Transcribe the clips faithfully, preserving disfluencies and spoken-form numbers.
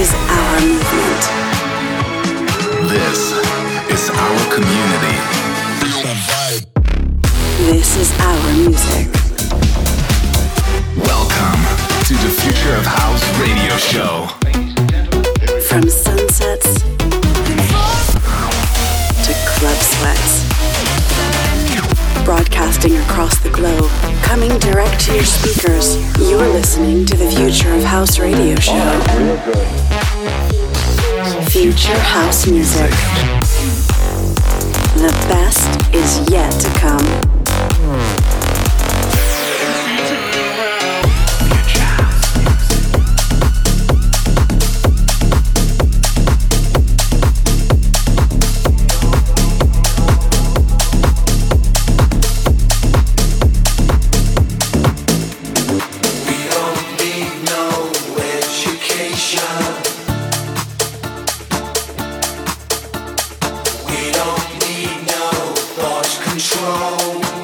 is our movement. This is our community. This is our music. Welcome to the Future of House radio show. From sunsets to club sweats. Broadcasting across the globe, coming direct to your speakers, you're listening to the Future of House radio show. Future House music. The best is yet to come. Control.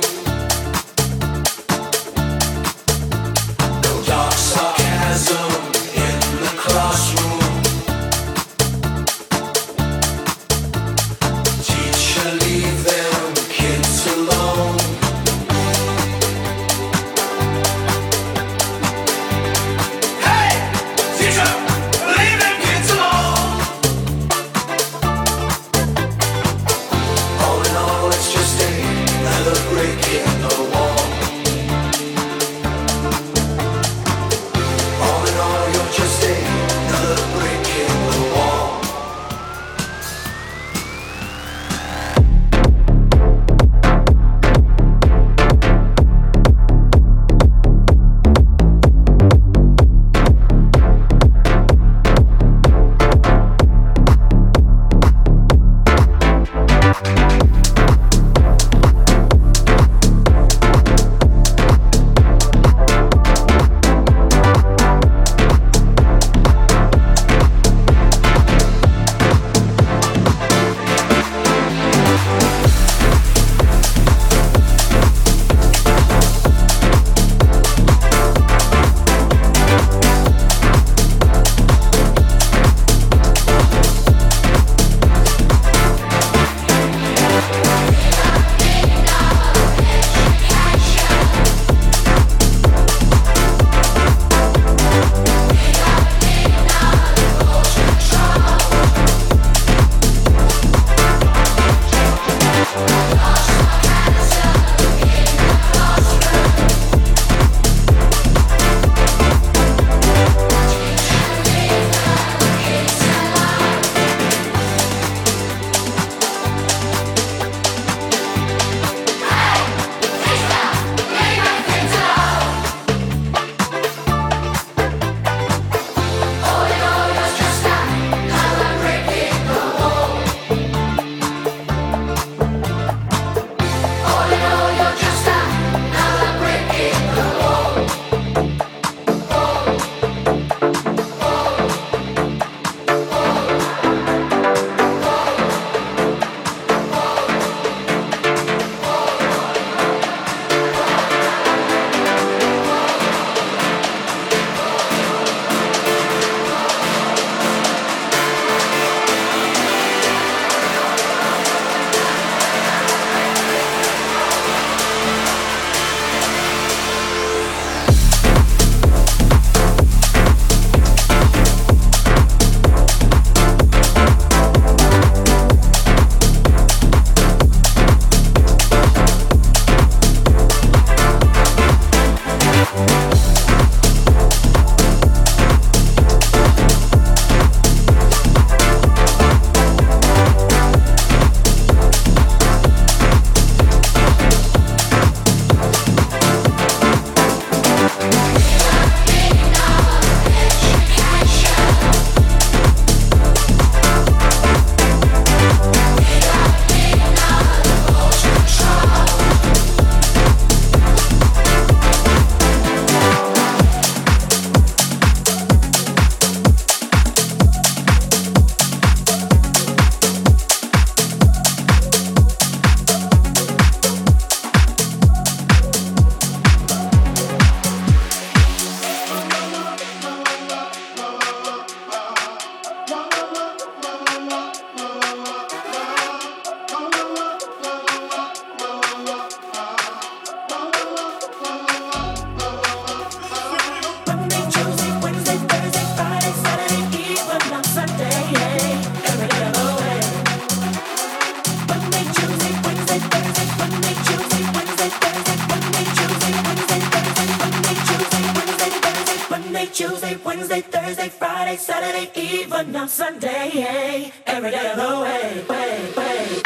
Tuesday, Wednesday, Thursday, Friday, Saturday, even on Sunday, every day of the way, way, way.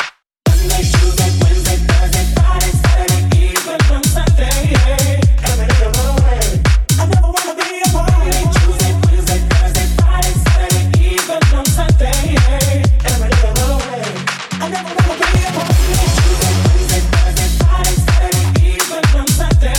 Monday, Tuesday, Wednesday, Thursday, Friday, Saturday, even on Sunday, every day of the way. I never wanna be apart. Monday, Tuesday, Wednesday, Thursday, Friday, Saturday, even on Sunday, every day of the way. I never wanna be apart. Monday, Tuesday, Wednesday, Thursday, Friday, Saturday, even on Sunday.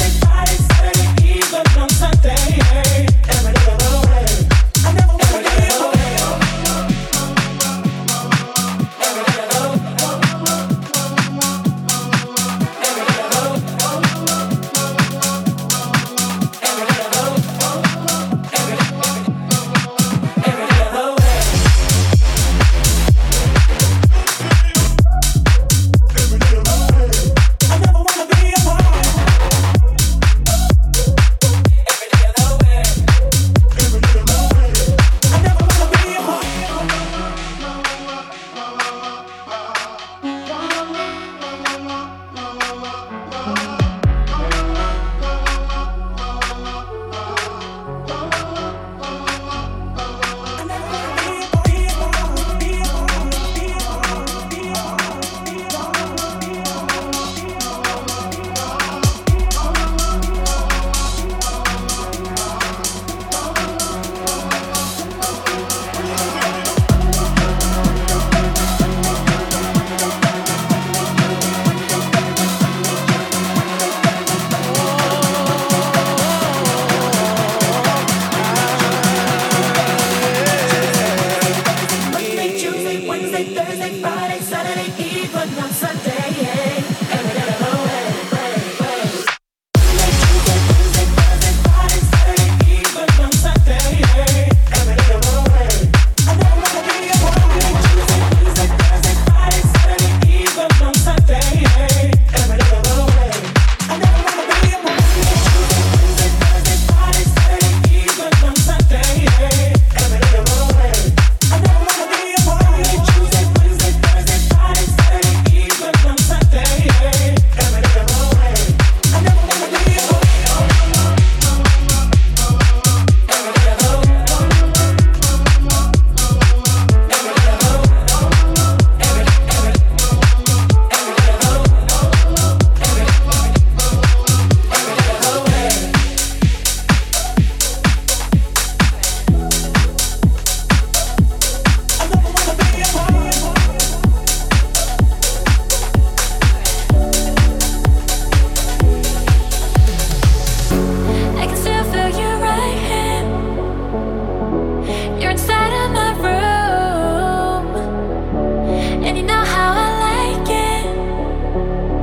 As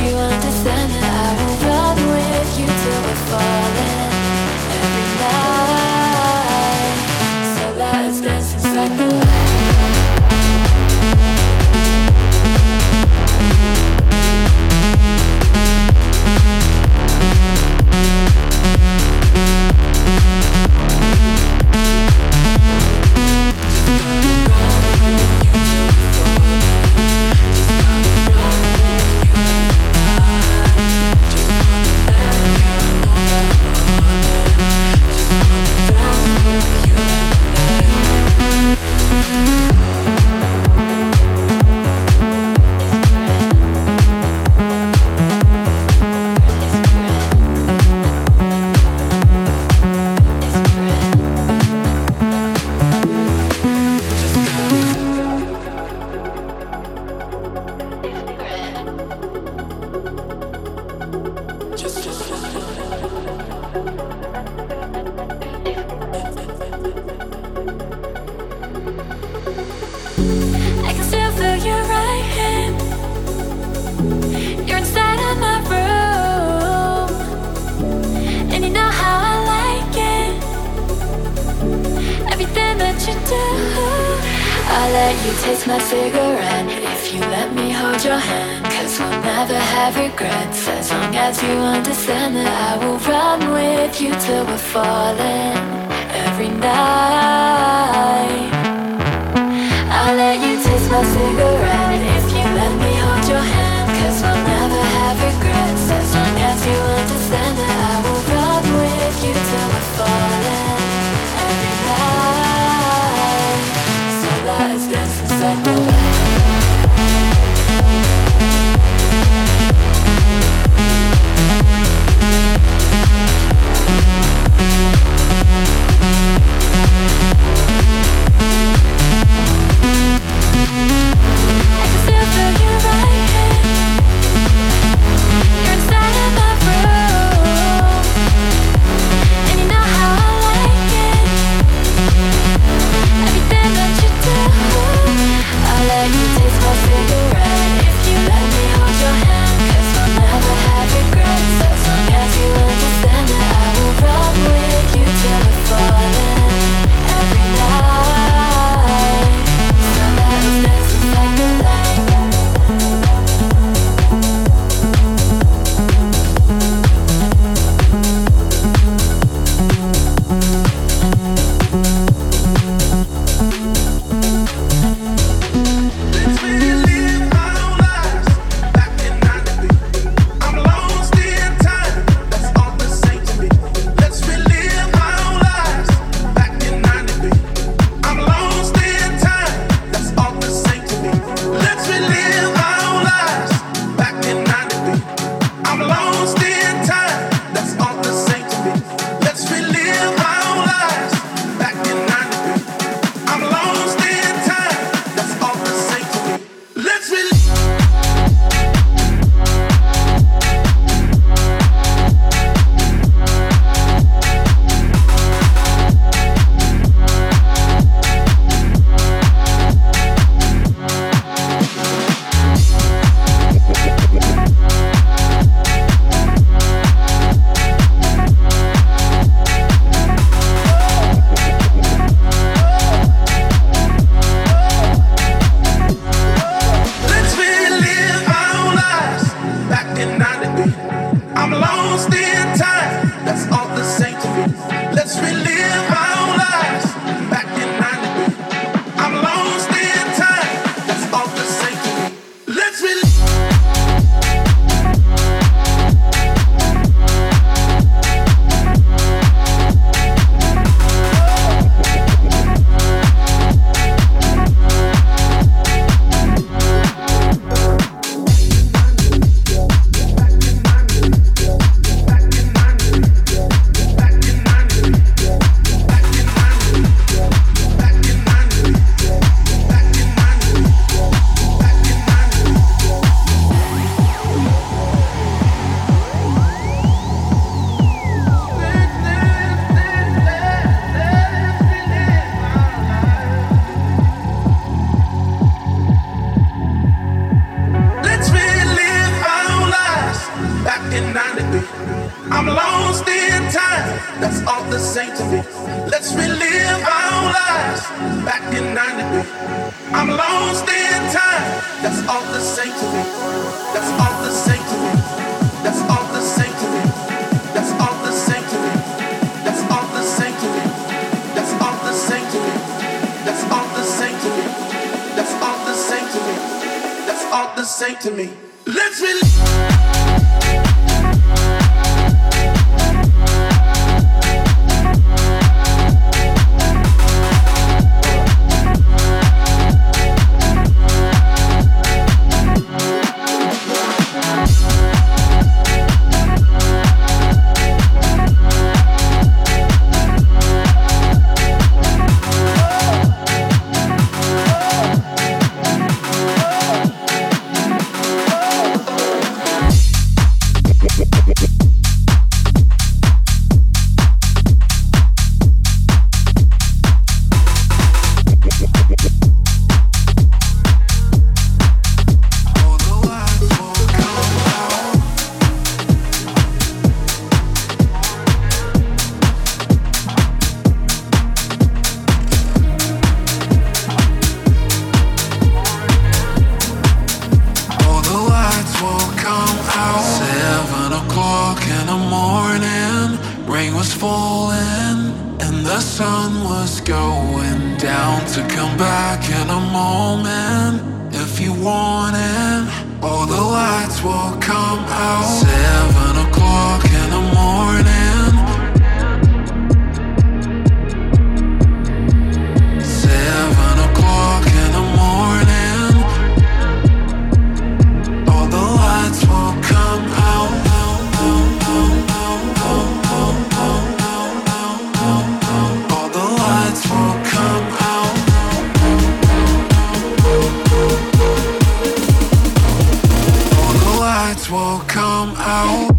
you understand that I will run with you till we're falling. every night. I'll let you taste my cigarette if you let me hold your hand, 'cause we'll never have regrets as long as you understand that I will ride with you till we're falling every night. So let's dance inside the light. Seven o'clock in the morning, rain was falling. And the sun was going down to come back in a moment if you want it. All the lights will come out. Seven o'clock in the morning. Seven o'clock in the morning. All the lights will come out. Will come out.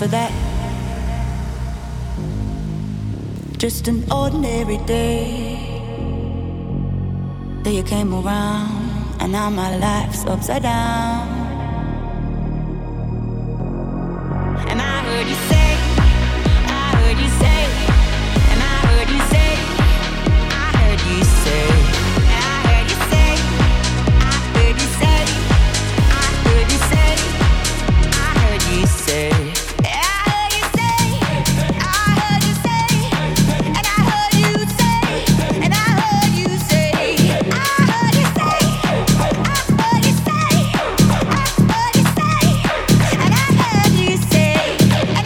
For that. Just an ordinary day. Then you came around, and now my life's upside down. And I heard you say, I heard you say, and I heard you say, I heard you say, and I heard you say, I heard you say, I heard you say, I heard you say, I heard you say, I heard you say, and I heard you say, and I heard you say, I heard you say, I heard you say, I heard you say, and I heard you say, and I heard you say, and I heard you say.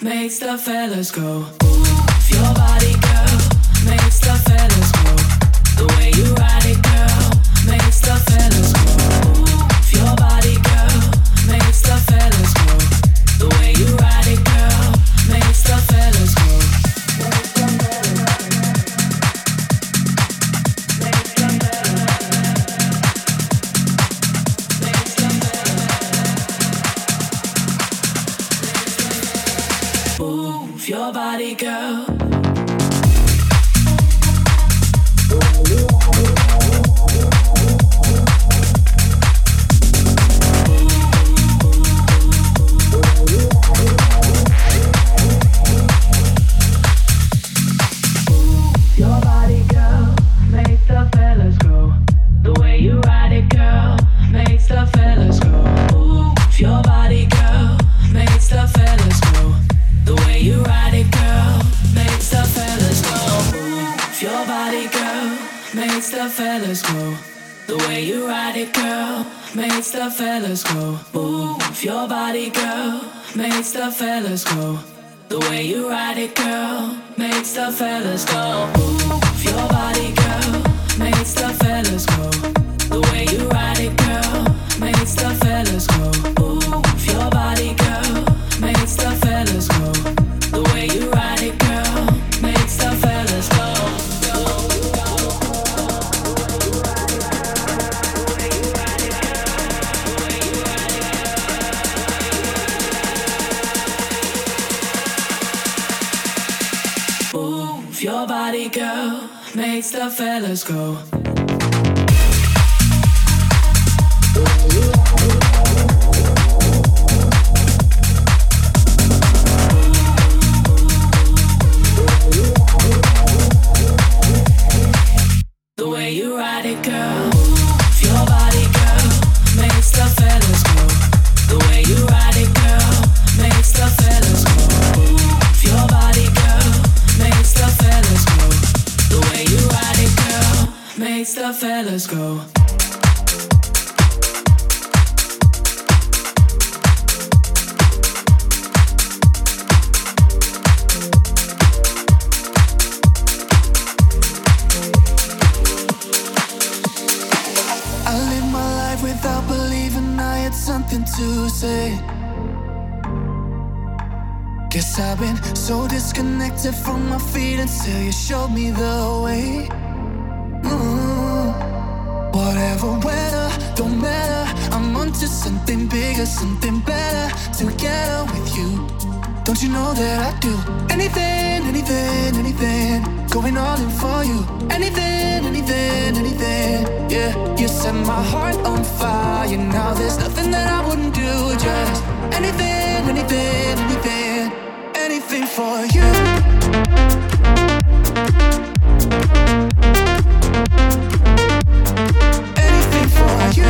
Makes the fellas go, ooh, your body girl, makes the fellas go. The way you ride it girl, makes the fellas go. Ooh, your body girl, makes the fellas go. The way you ride it girl, makes the fellas go. Makes the your body, girl. Fellas go. The way you ride it, girl, makes the fellas go. Move your body, girl, makes the fellas go. The way you ride it, girl, makes the fellas go. Move your body, girl, makes the fellas go. The way you ride it, girl, makes the fellas go. Girl makes the fellas go. The way you ride it, girl, your body, girl, makes the fellas go. The way you ride it, girl, makes the fellas go. Your body, girl, fellas go. To say, guess I've been so disconnected from my feet until you showed me the way. Mm-hmm. Whatever weather, don't matter. I'm onto something bigger, something better. Together with you, don't you know that I do? Anything, anything, anything. Going all in for you. Anything, anything, anything. Yeah, you set my heart on fire. Now there's nothing that I wouldn't do. Just anything, anything, anything. Anything for you. Anything for you.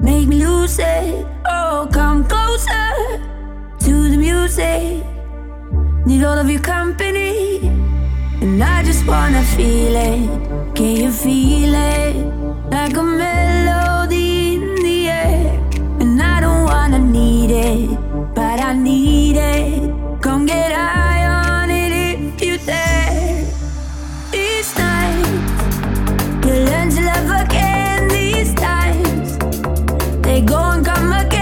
make me lose it. Oh, come closer to the music. Need all of your company, and I just wanna feel it. Can you feel it? Like a melody in the air. And I don't wanna need it, but I need it. Come get high on it if you dare. These nights, you learn to love again. These times, they go and come again.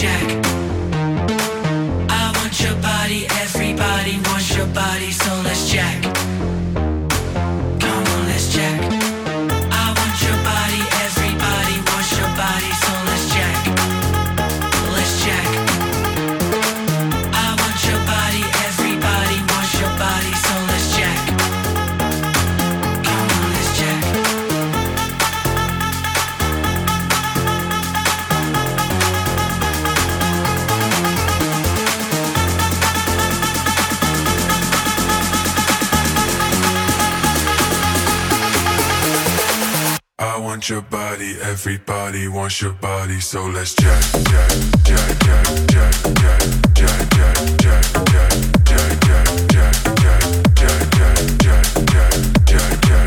check. I want your body, everybody wants your body, so let's check. Come on, let's check. I want your body, everybody wants your body, so let's check. Let's check. I want your body, everybody wants your body, so let's check. Come on, let's check. I want your body, everybody wants your body, so let's jack, jack, jack, jack, jack, jack, jack, jack, jack, jack, jack, jack, jack, jack, jack, jack, jack.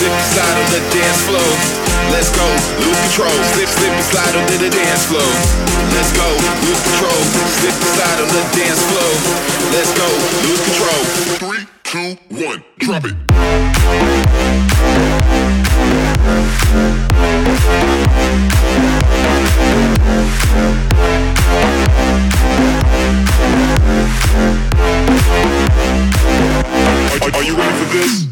slip and slide on the dance floor. Let's go, lose control. Slip, slip and slide on the dance floor. Let's go, lose control. Slip and slide on the dance floor. Let's go, lose control. Three, two, one, drop it. Are, are you ready for this?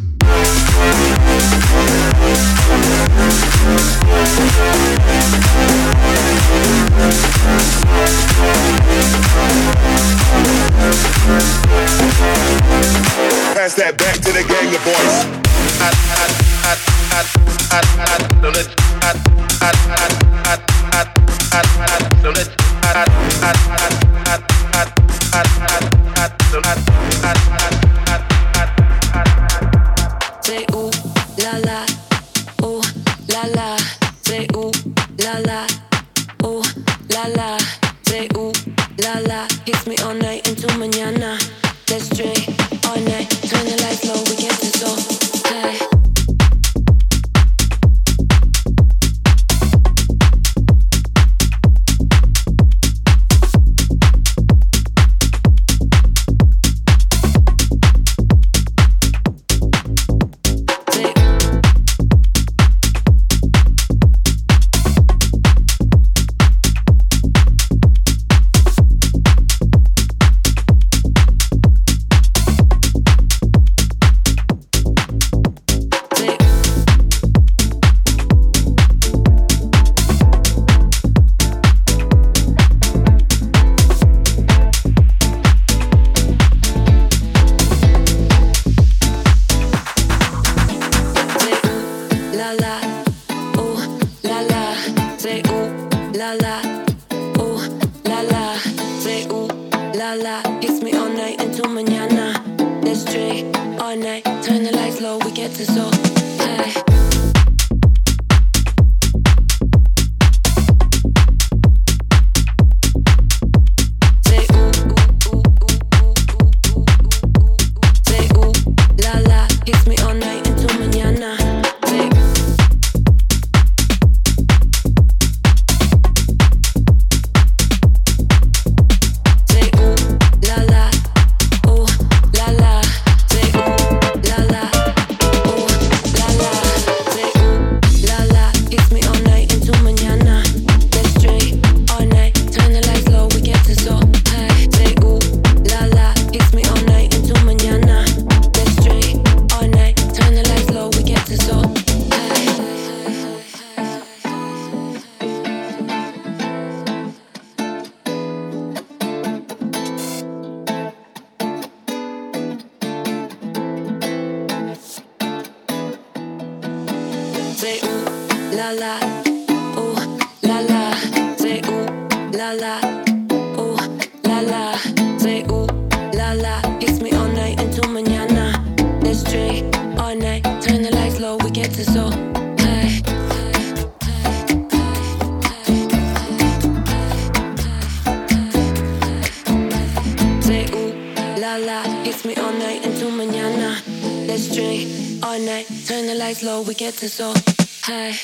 Pass that back to the gang of boys. Say ooh la la, ooh la la. Say ooh la la, ooh la la. Say ooh la la. Kiss me all night into mañana. Let's drink all night. Turn the lights low, we get this all high.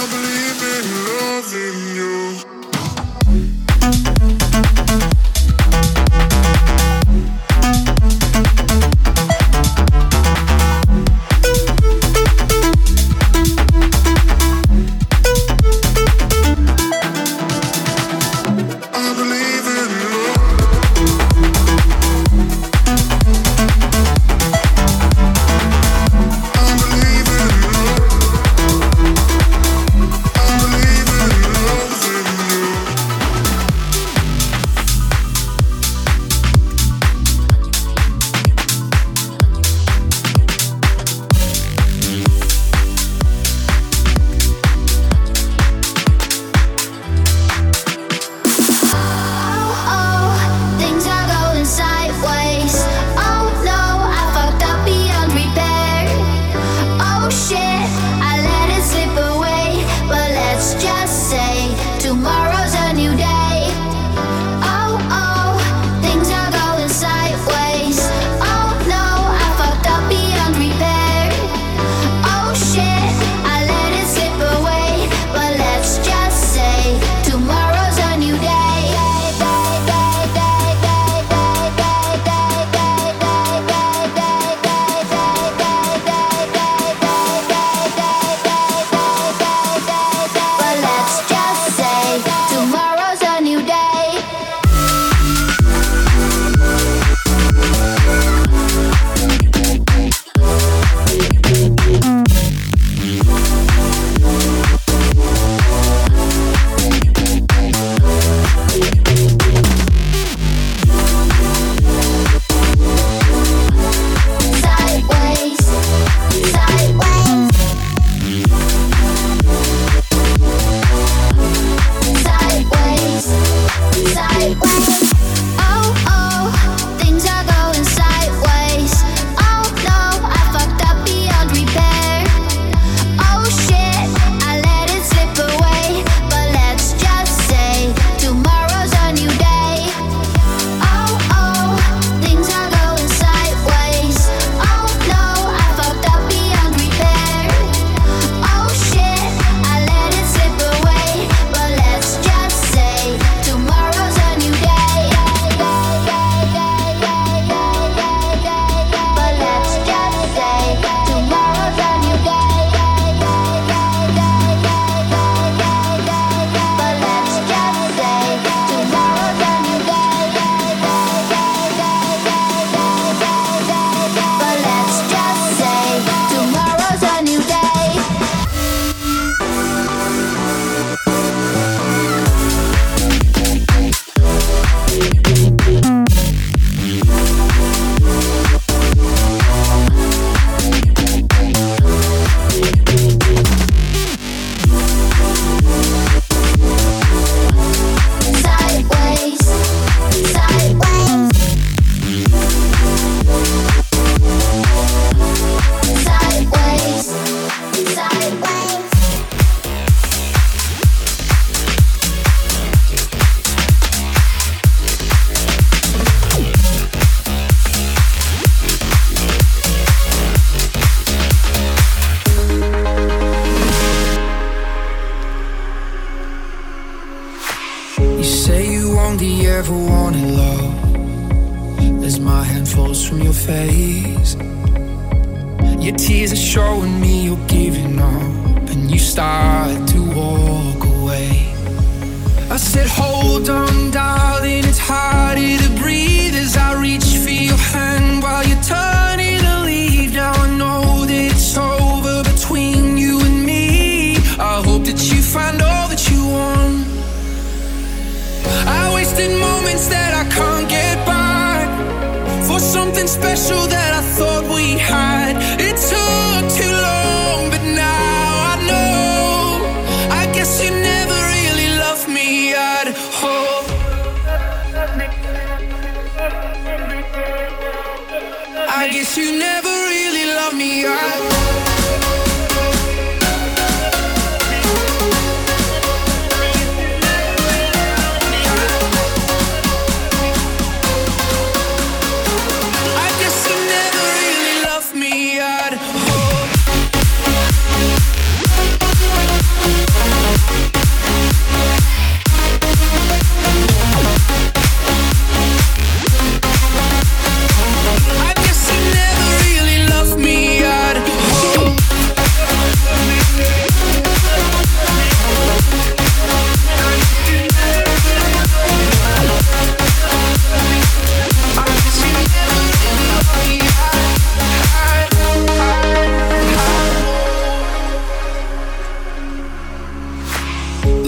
We'll be right back.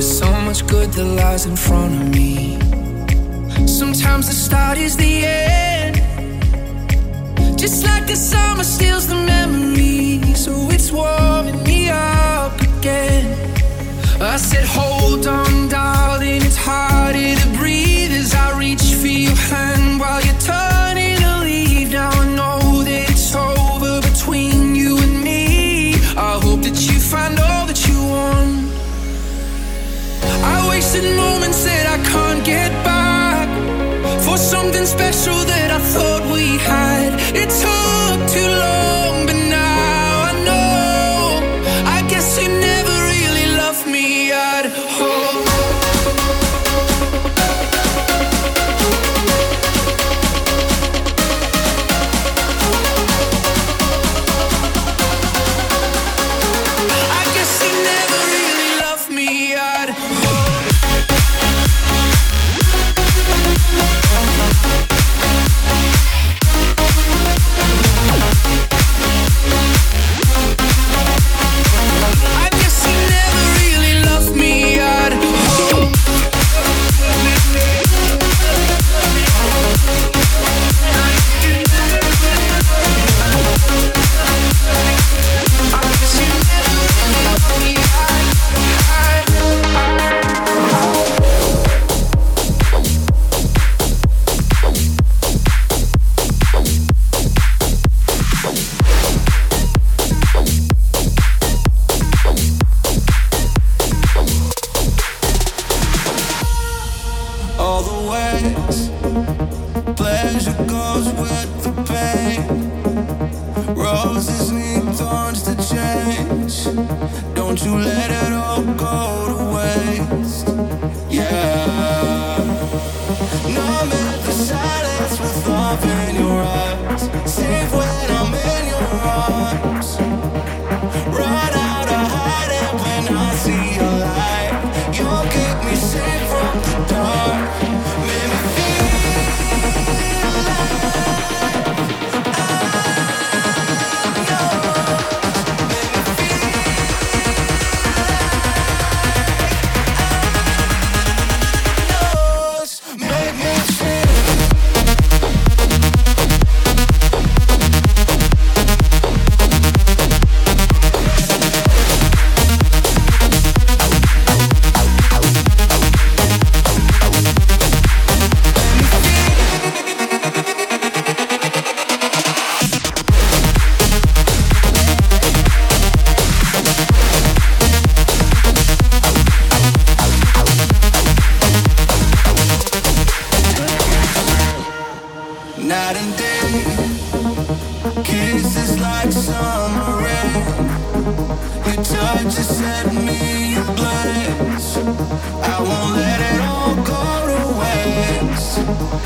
There's so much good that lies in front of me. Sometimes the start is the end. Just like the summer steals the memory, so it's warming me up again. I said, hold on, darling, it's harder to breathe as I reach for your hand while you're turning to leave. Now I know that it's over between you and me. I hope that you find all that you want. I wasted moments that I can't get back for something special that I thought we had. It took too long, but now I know. I guess you never really loved me at all.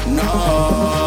No.